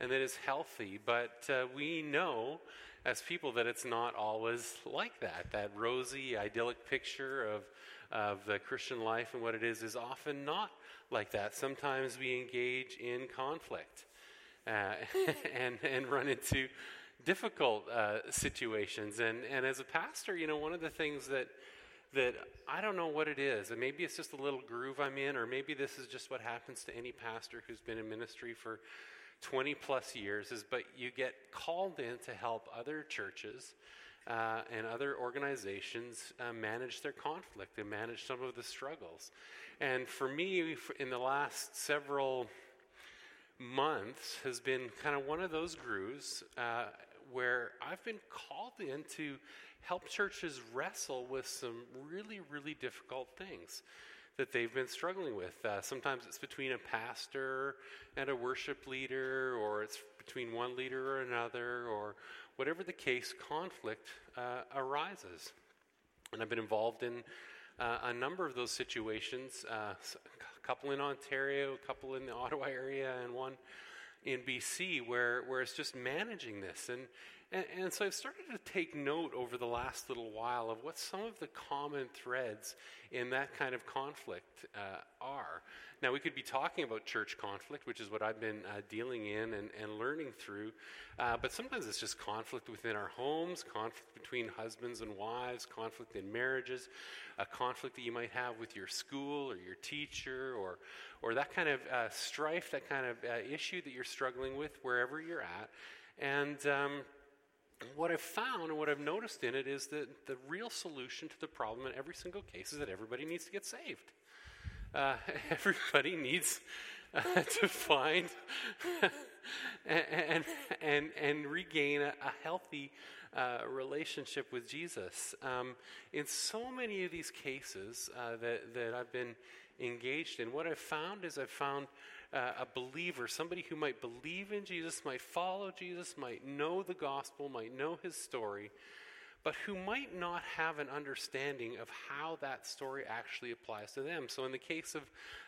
and that is healthy, but we know as people that it's not always like that. That rosy, idyllic picture of the Christian life and what it is often not like that. Sometimes we engage in conflict and run into difficult situations. And as a pastor, you know, one of the things that I don't know what it is, and maybe it's just a little groove I'm in, or maybe this is just what happens to any pastor who's been in ministry for 20 plus years, is but you get called in to help other churches and other organizations manage their conflict and manage some of the struggles. And for me, in the last several months, has been kind of one of those grooves where I've been called in to help churches wrestle with some really, really difficult things that they've been struggling with. Sometimes it's between a pastor and a worship leader, or it's between one leader or another, or whatever the case, conflict arises. And I've been involved in a number of those situations, a couple in Ontario, a couple in the Ottawa area, and one in BC, where it's just managing this. And so I've started to take note over the last little while of what some of the common threads in that kind of conflict are. Now, we could be talking about church conflict, which is what I've been dealing in and learning through, but sometimes it's just conflict within our homes, conflict between husbands and wives, conflict in marriages, a conflict that you might have with your school or your teacher, or that kind of strife, that kind of issue that you're struggling with wherever you're at. And what I've found and what I've noticed in it is that the real solution to the problem in every single case is that everybody needs to get saved. Everybody needs to find and regain a healthy relationship with Jesus. In so many of these cases that I've been engaged in, what I've found is a believer, somebody who might believe in Jesus, might follow Jesus, might know the gospel, might know his story, but who might not have an understanding of how that story actually applies to them. So in the case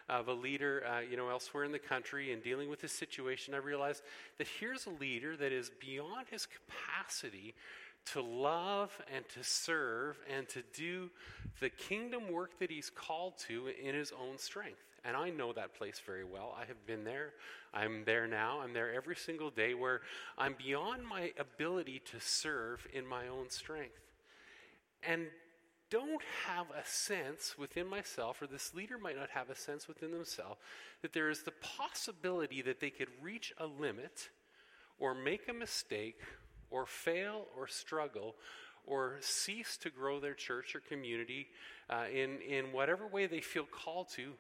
of a leader, elsewhere in the country and dealing with this situation, I realized that here's a leader that is beyond his capacity to love and to serve and to do the kingdom work that he's called to in his own strength. And I know that place very well. I have been there. I'm there now. I'm there every single day, where I'm beyond my ability to serve in my own strength. And don't have a sense within myself, or this leader might not have a sense within themselves, that there is the possibility that they could reach a limit or make a mistake or fail or struggle or cease to grow their church or community in whatever way they feel called to.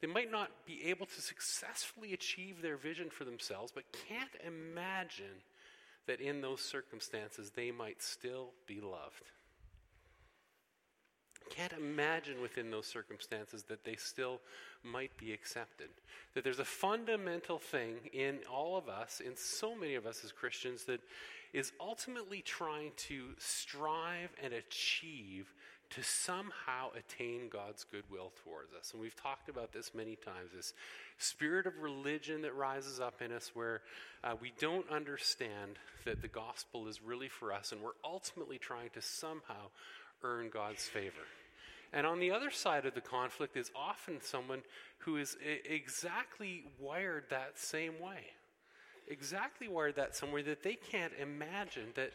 They might not be able to successfully achieve their vision for themselves, but can't imagine that in those circumstances they might still be loved. Can't imagine within those circumstances that they still might be accepted. That there's a fundamental thing in all of us, in so many of us as Christians, that is ultimately trying to strive and achieve to somehow attain God's goodwill towards us. And we've talked about this many times, this spirit of religion that rises up in us, where we don't understand that the gospel is really for us, and we're ultimately trying to somehow earn God's favor. And on the other side of the conflict is often someone who is exactly wired that same way. Exactly wired that somewhere that they can't imagine that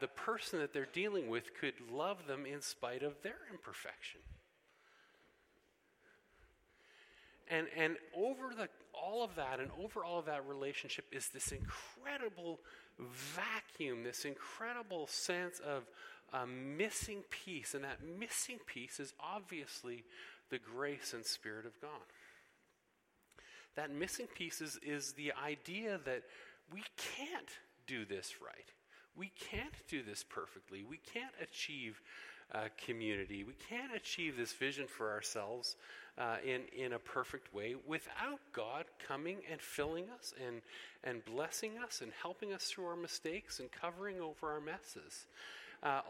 the person that they're dealing with could love them in spite of their imperfection. And over all of that relationship is this incredible vacuum, this incredible sense of a missing piece, and that missing piece is obviously the grace and Spirit of God. That missing piece is the idea that we can't do this right. We can't do this perfectly. We can't achieve community. We can't achieve this vision for ourselves in a perfect way without God coming and filling us and blessing us and helping us through our mistakes and covering over our messes.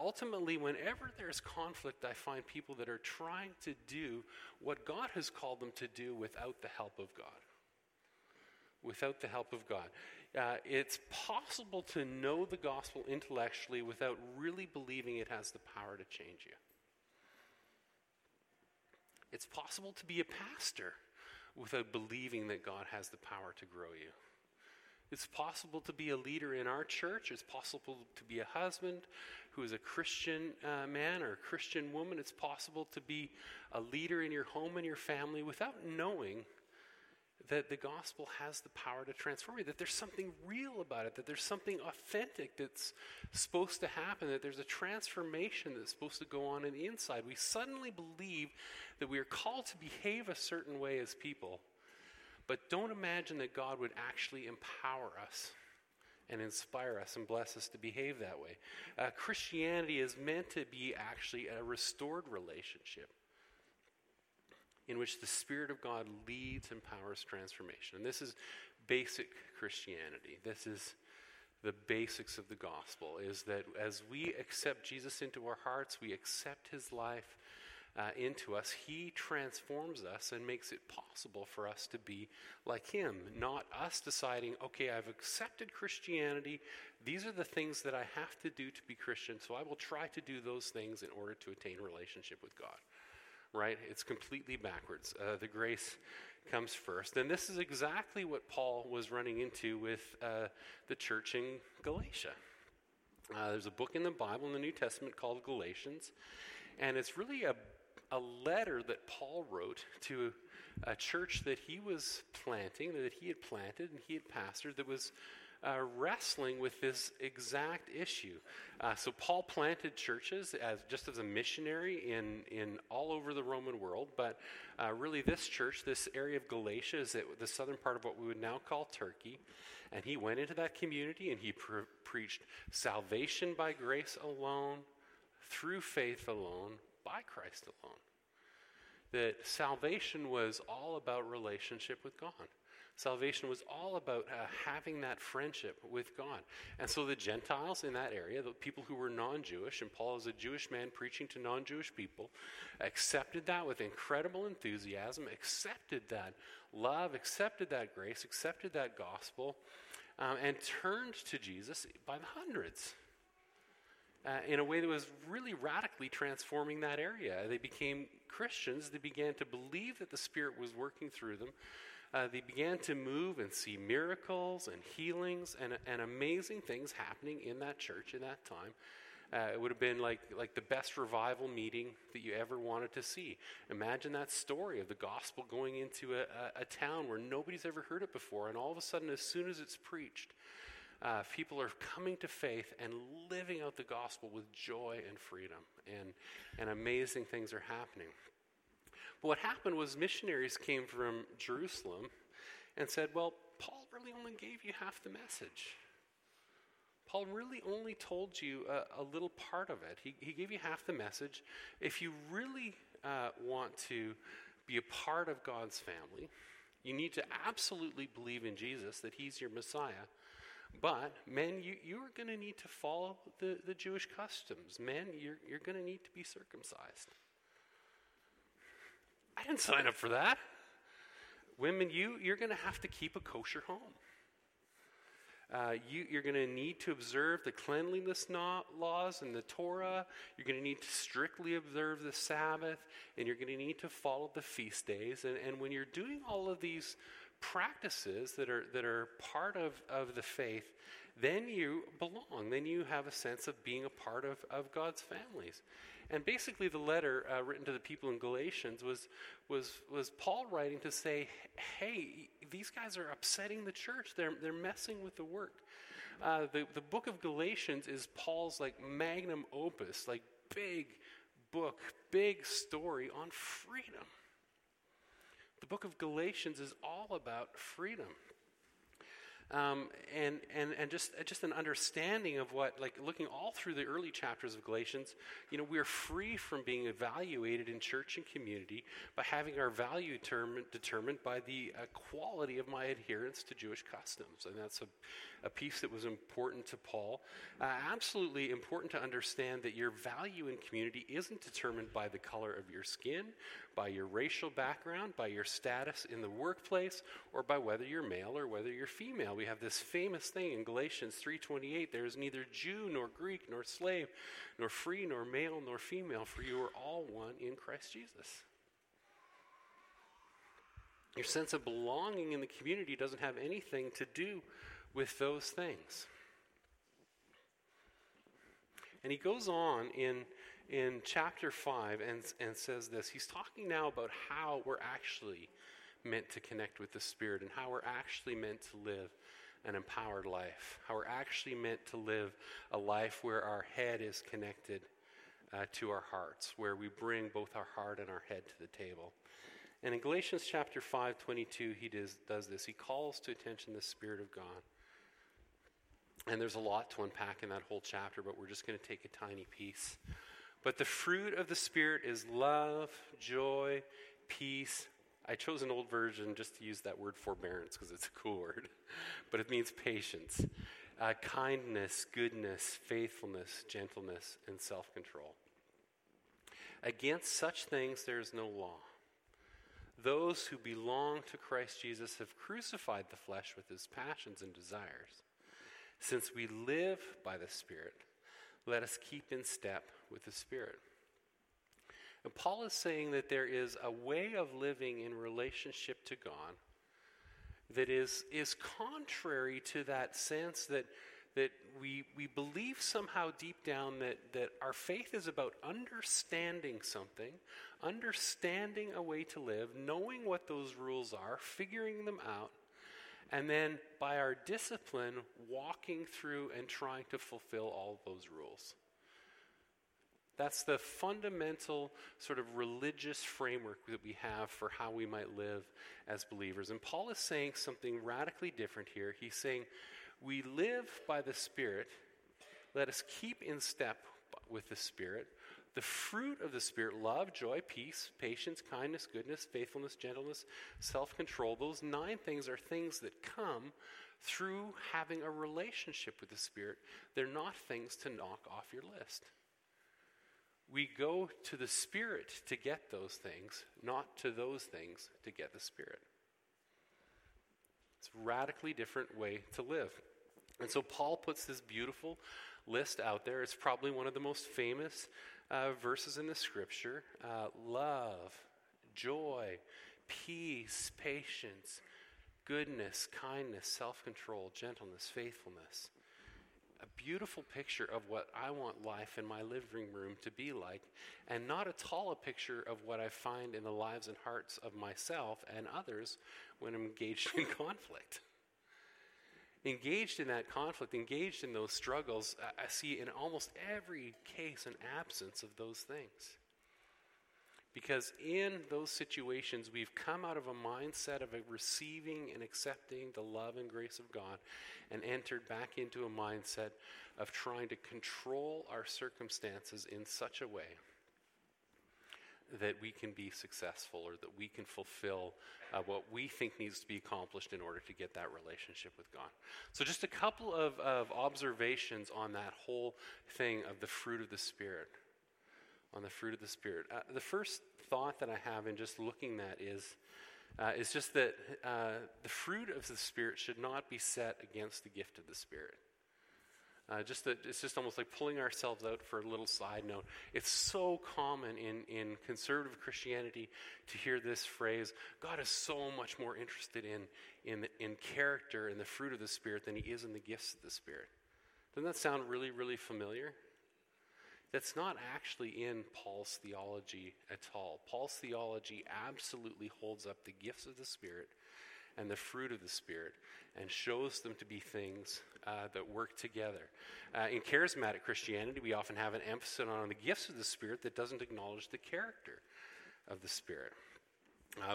Ultimately, whenever there's conflict, I find people that are trying to do what God has called them to do without the help of God. without the help of God. It's possible to know the gospel intellectually without really believing it has the power to change you. It's possible to be a pastor without believing that God has the power to grow you. It's possible to be a leader in our church. It's possible to be a husband who is a Christian man or a Christian woman. It's possible to be a leader in your home and your family without knowing that the gospel has the power to transform you, that there's something real about it, that there's something authentic that's supposed to happen, that there's a transformation that's supposed to go on in the inside. We suddenly believe that we are called to behave a certain way as people, but don't imagine that God would actually empower us and inspire us and bless us to behave that way. Christianity is meant to be actually a restored relationship in which the Spirit of God leads and powers transformation. And this is basic Christianity. This is the basics of the gospel, is that as we accept Jesus into our hearts, we accept his life into us, he transforms us and makes it possible for us to be like him, not us deciding, okay, I've accepted Christianity, these are the things that I have to do to be Christian, so I will try to do those things in order to attain a relationship with God. Right? It's completely backwards. The grace comes first. And this is exactly what Paul was running into with the church in Galatia. There's a book in the Bible, in the New Testament, called Galatians. And it's really a letter that Paul wrote to a church that he was planting, that he had planted and he had pastored, that was wrestling with this exact issue. So Paul planted churches just as a missionary in all over the Roman world, but really this church, this area of Galatia, is the southern part of what we would now call Turkey, and he went into that community and he preached salvation by grace alone, through faith alone, by Christ alone. That salvation was all about relationship with God. Salvation was all about having that friendship with God. And so the Gentiles in that area, the people who were non-Jewish, and Paul is a Jewish man preaching to non-Jewish people, accepted that with incredible enthusiasm, accepted that love, accepted that grace, accepted that gospel, and turned to Jesus by the hundreds. In a way that was really radically transforming that area. They became Christians. They began to believe that the Spirit was working through them. They began to move and see miracles and healings and amazing things happening in that church in that time. It would have been like the best revival meeting that you ever wanted to see. Imagine that story of the gospel going into a town where nobody's ever heard it before, and all of a sudden, as soon as it's preached, people are coming to faith and living out the gospel with joy and freedom, and amazing things are happening. But what happened was missionaries came from Jerusalem and said, well, Paul really only gave you half the message. Paul really only told you a little part of it. He gave you half the message. If you really want to be a part of God's family, you need to absolutely believe in Jesus, that he's your Messiah. But, men, you are going to need to follow the Jewish customs. Men, you're going to need to be circumcised. I didn't sign up for that. Women, you're going to have to keep a kosher home. You're going to need to observe the cleanliness laws and the Torah. You're going to need to strictly observe the Sabbath. And you're going to need to follow the feast days. And when you're doing all of these practices that are part of the faith, then you belong. Then you have a sense of being a part of God's families. And basically the letter written to the people in Galatians was Paul writing to say, hey, these guys are upsetting the church. They're messing with the work. The book of Galatians is Paul's magnum opus, big book, big story on freedom. The book of Galatians is all about freedom. and just an understanding of what, like, looking all through the early chapters of Galatians, you know, we're free from being evaluated in church and community by having our value determined by the quality of my adherence to Jewish customs. And that's a piece that was important to Paul. Absolutely important to understand that your value in community isn't determined by the color of your skin, by your racial background, by your status in the workplace, or by whether you're male or whether you're female. We have this famous thing in Galatians 3:28, there is neither Jew nor Greek nor slave nor free nor male nor female, for you are all one in Christ Jesus. Your sense of belonging in the community doesn't have anything to do with those things. And he goes on in chapter 5 and says this. He's talking now about how we're actually meant to connect with the Spirit and how we're actually meant to live an empowered life, how we're actually meant to live a life where our head is connected to our hearts, where we bring both our heart and our head to the table. And in Galatians chapter 5:22, he does this. He calls to attention the Spirit of God. And there's a lot to unpack in that whole chapter, but we're just going to take a tiny piece. But the fruit of the Spirit is love, joy, peace. I chose an old version just to use that word forbearance because it's a cool word. But it means patience, kindness, goodness, faithfulness, gentleness, and self-control. Against such things there is no law. Those who belong to Christ Jesus have crucified the flesh with his passions and desires. Since we live by the Spirit, let us keep in step with the Spirit. And Paul is saying that there is a way of living in relationship to God that is contrary to that sense that we believe somehow deep down that our faith is about understanding something, understanding a way to live, knowing what those rules are, figuring them out, and then by our discipline, walking through and trying to fulfill all those rules. That's the fundamental sort of religious framework that we have for how we might live as believers. And Paul is saying something radically different here. He's saying, we live by the Spirit. Let us keep in step with the Spirit. The fruit of the Spirit, love, joy, peace, patience, kindness, goodness, faithfulness, gentleness, self-control, those 9 things are things that come through having a relationship with the Spirit. They're not things to knock off your list. We go to the Spirit to get those things, not to those things to get the Spirit. It's a radically different way to live. And so Paul puts this beautiful list out there. It's probably one of the most famous verses in the Scripture. Love, joy, peace, patience, goodness, kindness, self-control, gentleness, faithfulness. A beautiful picture of what I want life in my living room to be like, and not at all a picture of what I find in the lives and hearts of myself and others when I'm engaged in conflict. Engaged in that conflict, engaged in those struggles, I see in almost every case an absence of those things. Because in those situations, we've come out of a mindset of receiving and accepting the love and grace of God and entered back into a mindset of trying to control our circumstances in such a way that we can be successful or that we can fulfill what we think needs to be accomplished in order to get that relationship with God. So just a couple of observations on that whole thing of the fruit of the Spirit. On the fruit of the Spirit. The first thought that I have in just looking at is just that the fruit of the Spirit should not be set against the gift of the Spirit. Just that it's just almost like pulling ourselves out for a little side note. It's so common in conservative Christianity to hear this phrase, God is so much more interested in character and the fruit of the Spirit than he is in the gifts of the Spirit. Doesn't that sound really, really familiar? That's not actually in Paul's theology at all. Paul's theology absolutely holds up the gifts of the Spirit and the fruit of the Spirit and shows them to be things that work together. In charismatic Christianity, we often have an emphasis on the gifts of the Spirit that doesn't acknowledge the character of the Spirit.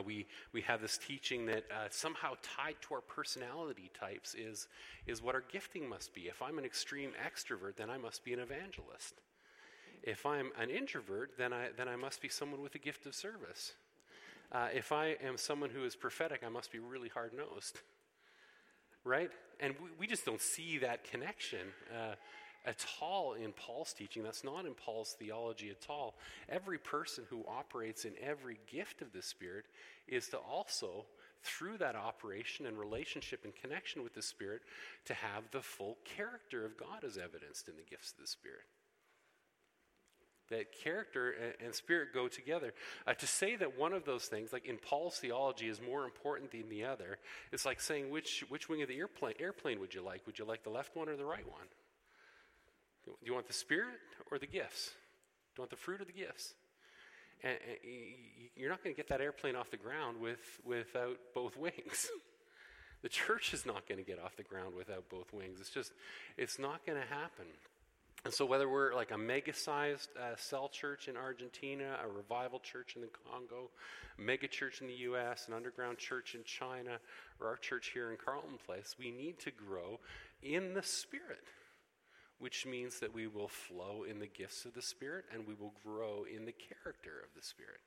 We have this teaching that somehow tied to our personality types is what our gifting must be. If I'm an extreme extrovert, then I must be an evangelist. If I'm an introvert, then I must be someone with a gift of service. If I am someone who is prophetic, I must be really hard-nosed, right? And we just don't see that connection at all in Paul's teaching. That's not in Paul's theology at all. Every person who operates in every gift of the Spirit is to also, through that operation and relationship and connection with the Spirit, to have the full character of God as evidenced in the gifts of the Spirit. That character and Spirit go together. To say that one of those things, like in Paul's theology, is more important than the other, it's like saying which wing of the airplane would you like? Would you like the left one or the right one? Do you want the Spirit or the gifts? Do you want the fruit or the gifts? And you're not going to get that airplane off the ground without both wings. The church is not going to get off the ground without both wings. It's not going to happen. And so whether we're like a mega-sized cell church in Argentina, a revival church in the Congo, mega church in the U.S., an underground church in China, or our church here in Carlton Place, we need to grow in the Spirit, which means that we will flow in the gifts of the Spirit and we will grow in the character of the Spirit.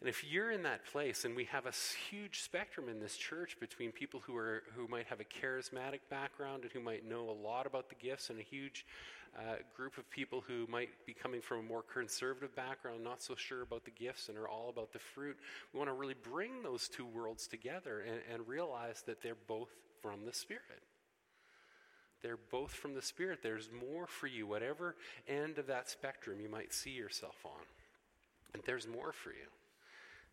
And if you're in that place, and we have a huge spectrum in this church between people who might have a charismatic background and who might know a lot about the gifts, and a huge group of people who might be coming from a more conservative background, not so sure about the gifts and are all about the fruit, we want to really bring those two worlds together and realize that they're both from the Spirit. They're both from the Spirit. There's more for you, whatever end of that spectrum you might see yourself on. And there's more for you.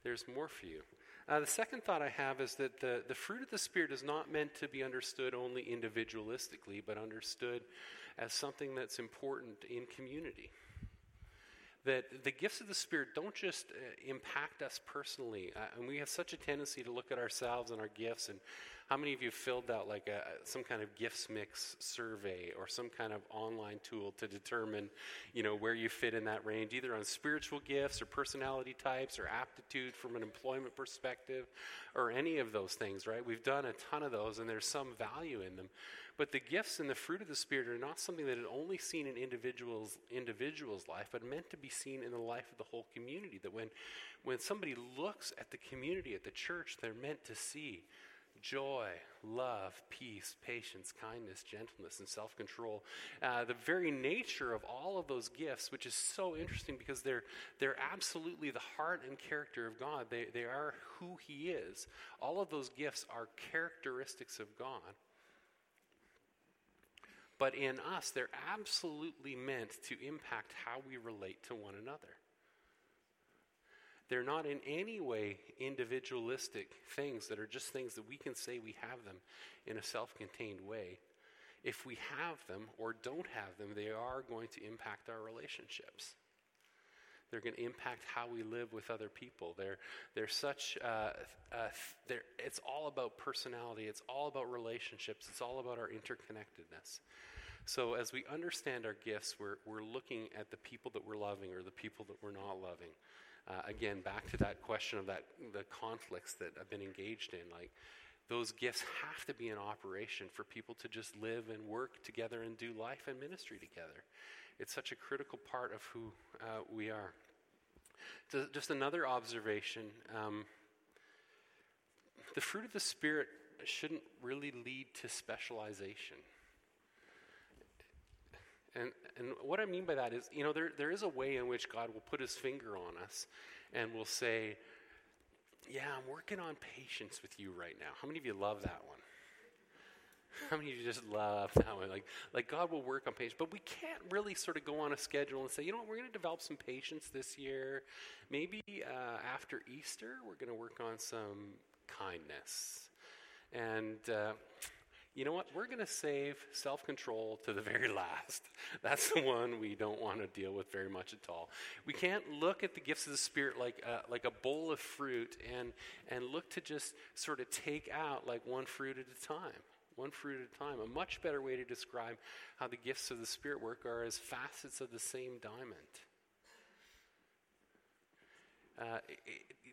There's more for you. The second thought I have is that the fruit of the Spirit is not meant to be understood only individualistically, but understood as something that's important in community. That the gifts of the Spirit don't just impact us personally. And we have such a tendency to look at ourselves and our gifts. And how many of you filled out like some kind of gifts mix survey or some kind of online tool to determine, where you fit in that range, either on spiritual gifts or personality types or aptitude from an employment perspective or any of those things, right? We've done a ton of those, and there's some value in them. But the gifts and the fruit of the Spirit are not something that is only seen in individual's life, but meant to be seen in the life of the whole community. That when somebody looks at the community, at the church, they're meant to see joy, love, peace, patience, kindness, gentleness, and self-control. The very nature of all of those gifts, which is so interesting because they're absolutely the heart and character of God. They are who He is. All of those gifts are characteristics of God. But in us, they're absolutely meant to impact how we relate to one another. They're not in any way individualistic things that are just things that we can say we have them in a self-contained way. If we have them or don't have them, they are going to impact our relationships. They're going to impact how we live with other people. It's all about personality. It's all about relationships. It's all about our interconnectedness. So as we understand our gifts, we're looking at the people that we're loving or the people that we're not loving. Again, back to that question of the conflicts that I've been engaged in. Like, those gifts have to be in operation for people to just live and work together and do life and ministry together. It's such a critical part of who we are. Just another observation, the fruit of the Spirit shouldn't really lead to specialization. And what I mean by that is, there is a way in which God will put His finger on us and will say, yeah, I'm working on patience with you right now. How many of you love that one? How many of you just love that one? Like God will work on patience. But we can't really sort of go on a schedule and say, we're going to develop some patience this year. Maybe after Easter, we're going to work on some kindness. And you know what? We're going to save self-control to the very last. That's the one we don't want to deal with very much at all. We can't look at the gifts of the Spirit like a bowl of fruit and look to just sort of take out like one fruit at a time. One fruit at a time. A much better way to describe how the gifts of the Spirit work are as facets of the same diamond.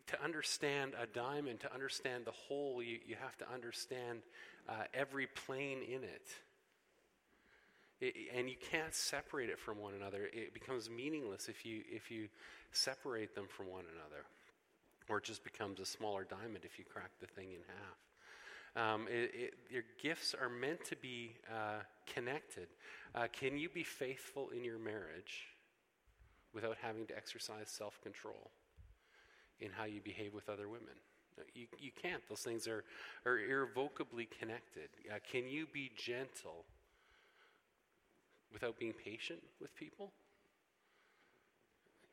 to understand a diamond, to understand the whole, you have to understand every plane in it, and you can't separate it from one another. It becomes meaningless if you separate them from one another, or it just becomes a smaller diamond if you crack the thing in half. Your gifts are meant to be connected. Can you be faithful in your marriage without having to exercise self-control in how you behave with other women? No, you can't. Those things are irrevocably connected. Can you be gentle without being patient with people?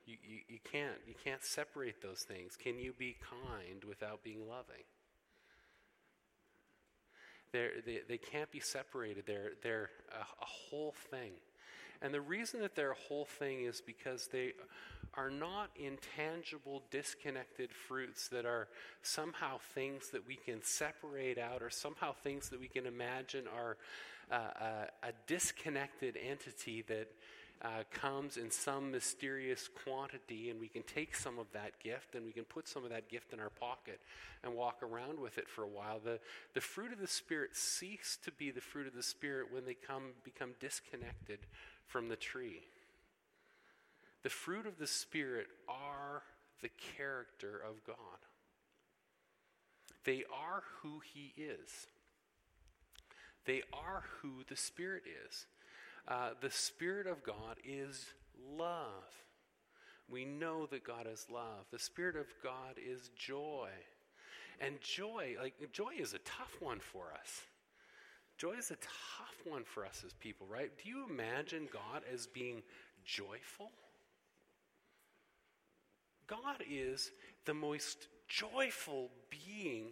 You can't. You can't separate those things. Can you be kind without being loving? They can't be separated. They're a whole thing. And the reason that they're a whole thing is because they are not intangible, disconnected fruits that are somehow things that we can separate out, or somehow things that we can imagine are a disconnected entity that comes in some mysterious quantity, and we can take some of that gift and we can put some of that gift in our pocket and walk around with it for a while. The fruit of the Spirit cease to be the fruit of the Spirit when they become disconnected from the tree. The fruit of the Spirit are the character of God. They are who He is. They are who the Spirit is. The Spirit of God is love. We know that God is love. The Spirit of God is joy. And joy is a tough one for us. Joy is a tough one for us as people, right? Do you imagine God as being joyful? God is the most joyful being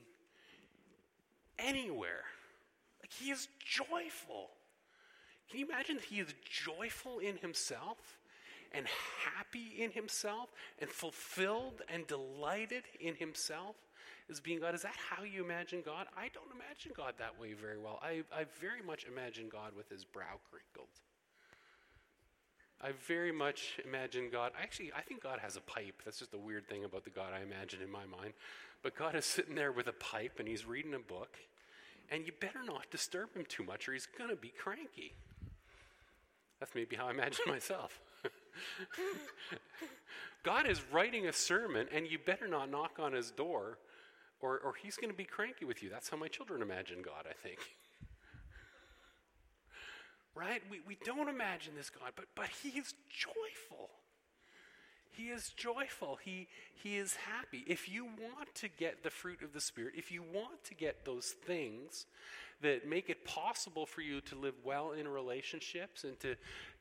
anywhere. Like, He is joyful. Can you imagine that He is joyful in Himself and happy in Himself and fulfilled and delighted in Himself as being God? Is that how you imagine God? I don't imagine God that way very well. I very much imagine God with His brow crinkled. I very much imagine God. Actually, I think God has a pipe. That's just the weird thing about the God I imagine in my mind. But God is sitting there with a pipe and He's reading a book. And you better not disturb Him too much or He's going to be cranky. That's maybe how I imagine myself. God is writing a sermon, and you better not knock on His door, or He's going to be cranky with you. That's how my children imagine God, I think. Right? We don't imagine this God, but He is joyful. He is joyful. He is happy. If you want to get the fruit of the Spirit, if you want to get those things that make it possible for you to live well in relationships and to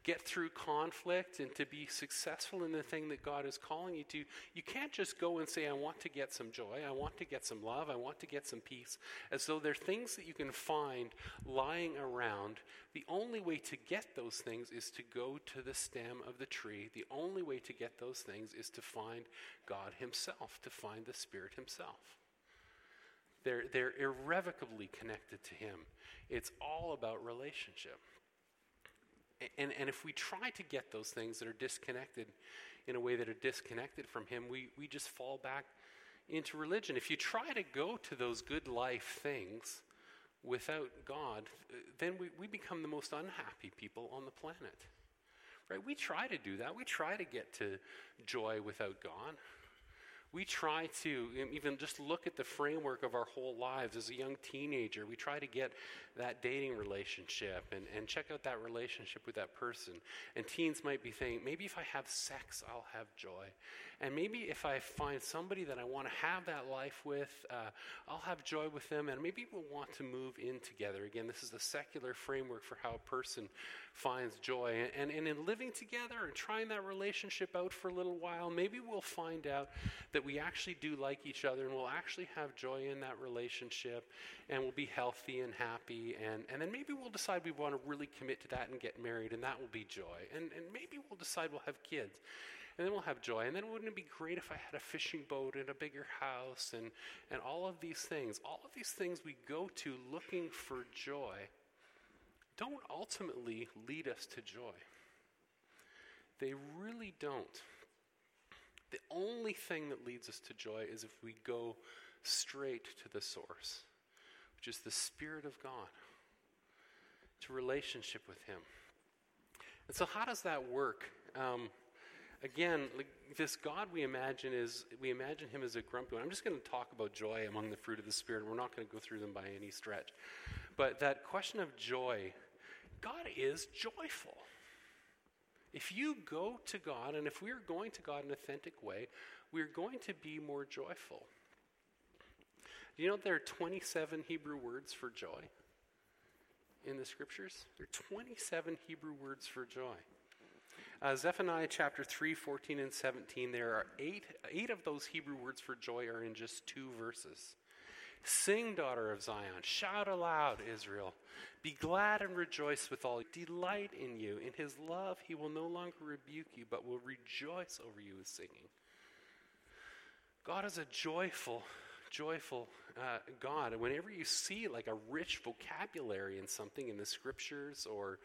get through conflict and to be successful in the thing that God is calling you to, you can't just go and say, I want to get some joy, I want to get some love, I want to get some peace, as though they're things that you can find lying around. The only way to get those things is to go to the stem of the tree. The only way to get those things is to find God Himself, to find the Spirit Himself. They're irrevocably connected to Him. It's all about relationship. And if we try to get those things that are disconnected in a way that are disconnected from Him, we just fall back into religion. If you try to go to those good life things without God, then we become the most unhappy people on the planet. Right? We try to do that. We try to get to joy without God. We try to even just look at the framework of our whole lives. As a young teenager, we try to get that dating relationship and check out that relationship with that person. And teens might be thinking, maybe if I have sex, I'll have joy. And maybe if I find somebody that I want to have that life with, I'll have joy with them. And maybe we'll want to move in together. Again, this is the secular framework for how a person finds joy. And in living together and trying that relationship out for a little while, maybe we'll find out that we actually do like each other, and we'll actually have joy in that relationship, and we'll be healthy and happy, and then maybe we'll decide we want to really commit to that and get married, and that will be joy. And maybe we'll decide we'll have kids, and then we'll have joy. And then wouldn't it be great if I had a fishing boat and a bigger house and all of these things? All of these things we go to looking for joy don't ultimately lead us to joy. They really don't. The only thing that leads us to joy is if we go straight to the source, which is the Spirit of God, to relationship with Him. And so how does that work? Again, like this God we imagine Him as a grumpy one. I'm just going to talk about joy among the fruit of the Spirit. We're not going to go through them by any stretch. But that question of joy, God is joyful. If you go to God, and if we're going to God in an authentic way, we're going to be more joyful. Do you know there are 27 Hebrew words for joy in the Scriptures? There are 27 Hebrew words for joy. Zephaniah chapter 3, 14, and 17, there are eight of those Hebrew words for joy are in just two verses. Sing, daughter of Zion. Shout aloud, Israel. Be glad and rejoice with all. Delight in you. In His love, He will no longer rebuke you, but will rejoice over you with singing. God is a joyful, joyful God. And whenever you see like a rich vocabulary in something in the Scriptures or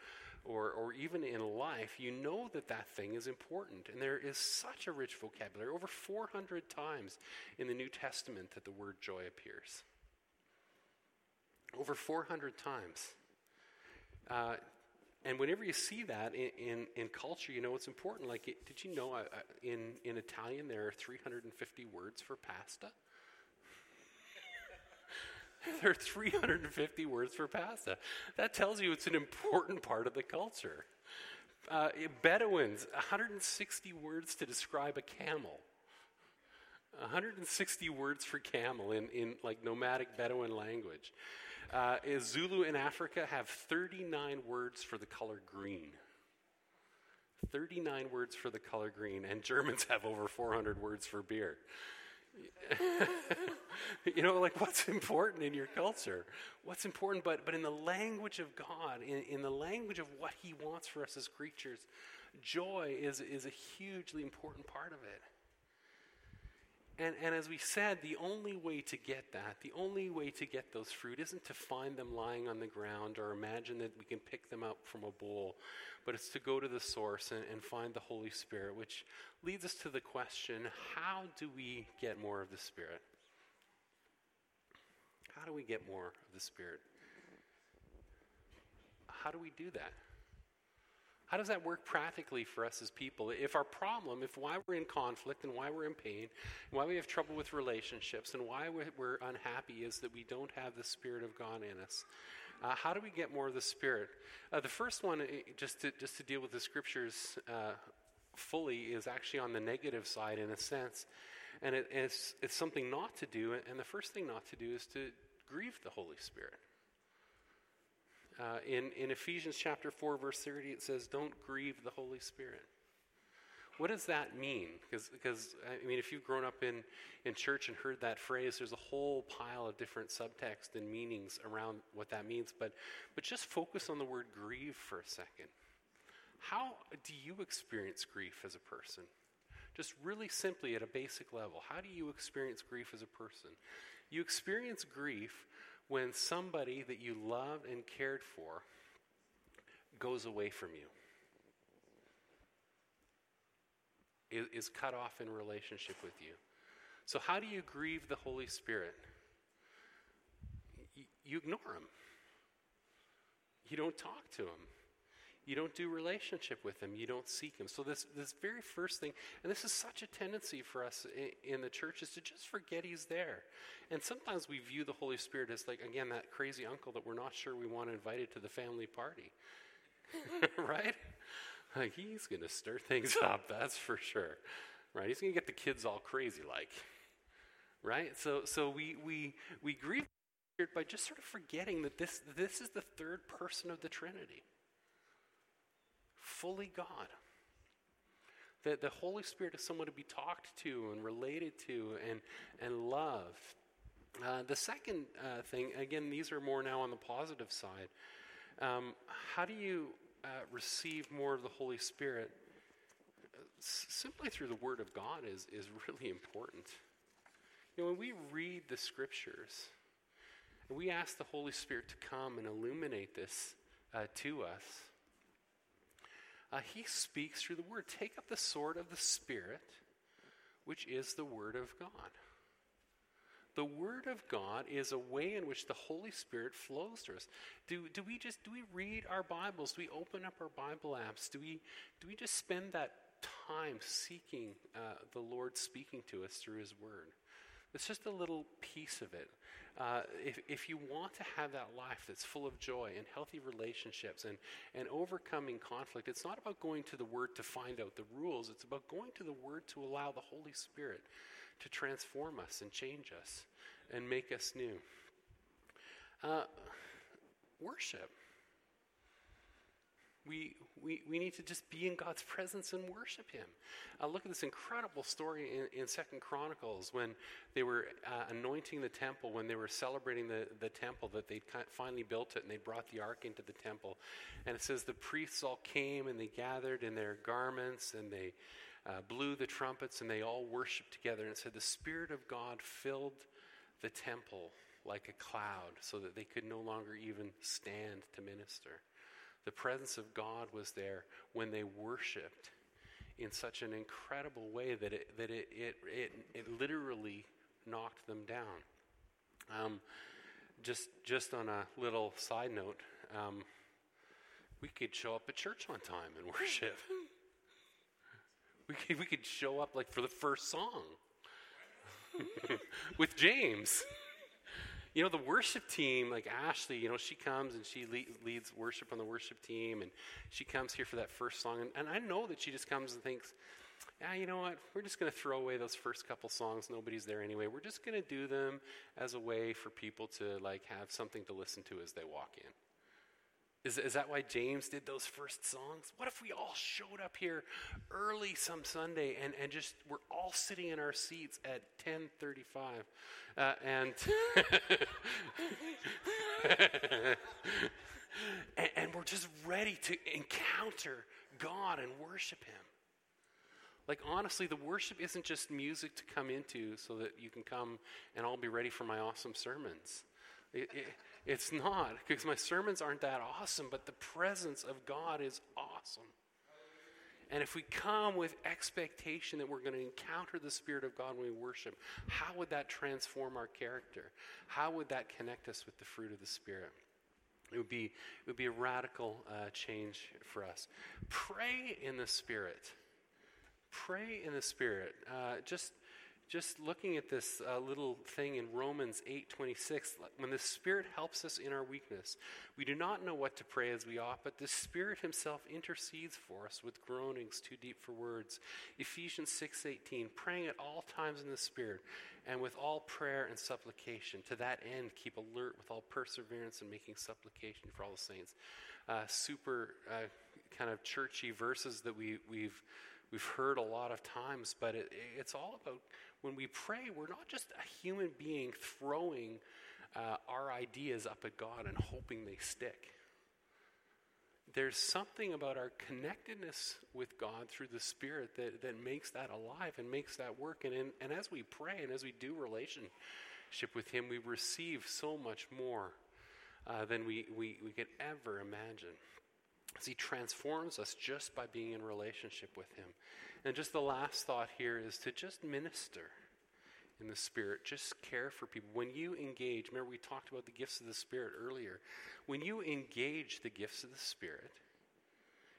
even in life, you know that that thing is important. And there is such a rich vocabulary. Over 400 times in the New Testament that the word joy appears. Over 400 times. And whenever you see that in culture, you know it's important. Like, did you know in Italian there are 350 words for pasta? There are 350 words for pasta. That tells you it's an important part of the culture. Bedouins, 160 words to describe a camel. 160 words for camel in like nomadic Bedouin language. Zulu in Africa have 39 words for the color green. 39 words for the color green. And Germans have over 400 words for beer. You know, like what's important in your culture? What's important, but in the language of God, in the language of what He wants for us as creatures, joy is a hugely important part of it. And as we said, the only way to get that, the only way to get those fruit isn't to find them lying on the ground or imagine that we can pick them up from a bowl, but it's to go to the source and find the Holy Spirit, which leads us to the question, how do we get more of the Spirit? How do we get more of the Spirit? How do we do that? How does that work practically for us as people? If our problem, if why we're in conflict and why we're in pain, and why we have trouble with relationships and why we're unhappy is that we don't have the Spirit of God in us. How do we get more of the Spirit? The first one, just to deal with the Scriptures fully, is actually on the negative side in a sense. And it's something not to do. And the first thing not to do is to grieve the Holy Spirit. In Ephesians chapter 4, verse 30, it says, don't grieve the Holy Spirit. What does that mean? Because I mean, if you've grown up in church and heard that phrase, there's a whole pile of different subtext and meanings around what that means. But just focus on the word grieve for a second. How do you experience grief as a person? Just really simply at a basic level, how do you experience grief as a person? You experience grief when somebody that you loved and cared for goes away from you, is cut off in relationship with you. So how do you grieve the Holy Spirit? You ignore Him. You don't talk to Him. You don't do relationship with Him. You don't seek Him. So this very first thing, and this is such a tendency for us in the church, is to just forget He's there. And sometimes we view the Holy Spirit as like, again, that crazy uncle that we're not sure we want invited to the family party. Right? Like, he's going to stir things up, that's for sure. Right? He's going to get the kids all crazy like. Right? So we grieve the Spirit by just sort of forgetting that this is the third person of the Trinity. Fully God. That the Holy Spirit is someone to be talked to and related to and loved. The second thing, again, these are more now on the positive side. How do you receive more of the Holy Spirit? Simply through the Word of God is really important. You know, when we read the Scriptures, and we ask the Holy Spirit to come and illuminate this to us, He speaks through the Word. Take up the sword of the Spirit, which is the Word of God. The Word of God is a way in which the Holy Spirit flows through us. Do we read our Bibles? Do we open up our Bible apps? Do we just spend that time seeking the Lord speaking to us through His Word? It's just a little piece of it. If you want to have that life that's full of joy and healthy relationships and overcoming conflict, it's not about going to the Word to find out the rules. It's about going to the Word to allow the Holy Spirit to transform us and change us and make us new. Worship. We need to just be in God's presence and worship Him. Look at this incredible story in Second Chronicles when they were anointing the temple, when they were celebrating the temple, that they'd finally built it and they brought the ark into the temple. And it says the priests all came and they gathered in their garments and they blew the trumpets and they all worshiped together. And it said the Spirit of God filled the temple like a cloud so that they could no longer even stand to minister. The presence of God was there when they worshiped in such an incredible way that it literally knocked them down. Just on a little side note, we could show up at church on time and worship. We could show up like for the first song with James. You know, the worship team, like Ashley, you know, she comes and she leads worship on the worship team, and she comes here for that first song. And I know that she just comes and thinks, yeah, you know what, we're just going to throw away those first couple songs. Nobody's there anyway. We're just going to do them as a way for people to, like, have something to listen to as they walk in. Is that why James did those first songs? What if we all showed up here early some Sunday and just we're all sitting in our seats at 10:35 and, and we're just ready to encounter God and worship Him? Like, honestly, the worship isn't just music to come into so that you can come and I'll be ready for my awesome sermons. It's not, because my sermons aren't that awesome, but the presence of God is awesome. And if we come with expectation that we're going to encounter the Spirit of God when we worship, how would that transform our character? How would that connect us with the fruit of the Spirit? It would be a radical change for us. Pray in the Spirit. Pray in the Spirit. Just looking at this little thing in Romans 8:26, when the Spirit helps us in our weakness, we do not know what to pray as we ought, but the Spirit Himself intercedes for us with groanings too deep for words. Ephesians 6:18, praying at all times in the Spirit and with all prayer and supplication. To that end, keep alert with all perseverance and making supplication for all the saints. Kind of churchy verses that we've heard a lot of times, but it's all about when we pray, we're not just a human being throwing our ideas up at God and hoping they stick. There's something about our connectedness with God through the Spirit that makes that alive and makes that work. And as we pray and as we do relationship with Him, we receive so much more than we could ever imagine. As He transforms us just by being in relationship with Him. And just the last thought here is to just minister in the Spirit. Just care for people. When you engage, remember we talked about the gifts of the Spirit earlier. When you engage the gifts of the Spirit,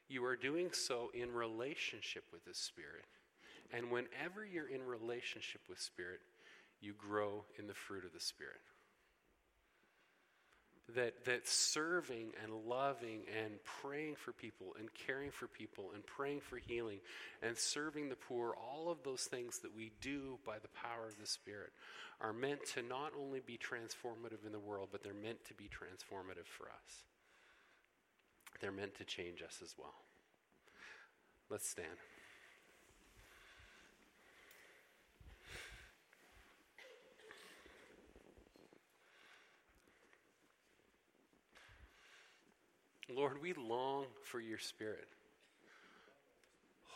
you are doing so in relationship with the Spirit. And whenever you're in relationship with Spirit, you grow in the fruit of the Spirit. That serving and loving and praying for people and caring for people and praying for healing and serving the poor, all of those things that we do by the power of the Spirit are meant to not only be transformative in the world, but they're meant to be transformative for us. They're meant to change us as well. Let's stand. Lord, we long for your Spirit.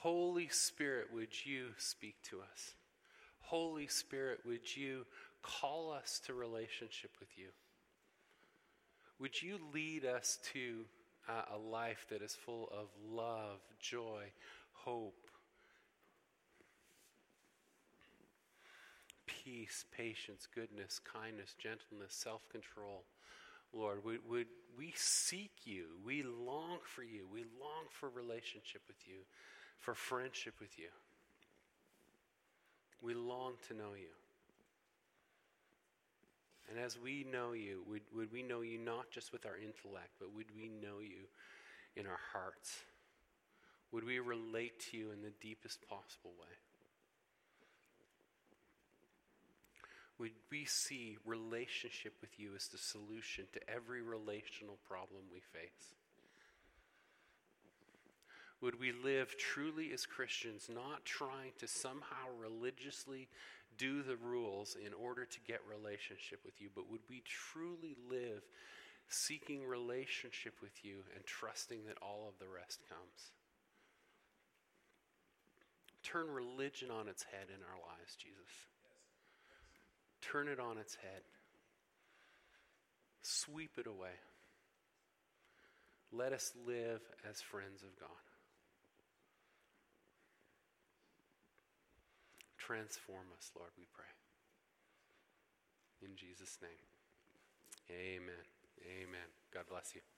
Holy Spirit, would you speak to us? Holy Spirit, would you call us to relationship with you? Would you lead us to a life that is full of love, joy, hope? peace, patience, goodness, kindness, gentleness, self-control. Lord, we seek you. We long for you. We long for relationship with you, for friendship with you. We long to know you. And as we know you, would we know you not just with our intellect, but would we know you in our hearts? Would we relate to you in the deepest possible way? Would we see relationship with you as the solution to every relational problem we face? Would we live truly as Christians, not trying to somehow religiously do the rules in order to get relationship with you, but would we truly live seeking relationship with you and trusting that all of the rest comes? Turn religion on its head in our lives, Jesus. Turn it on its head. Sweep it away. Let us live as friends of God. Transform us, Lord, we pray. In Jesus' name. Amen. Amen. God bless you.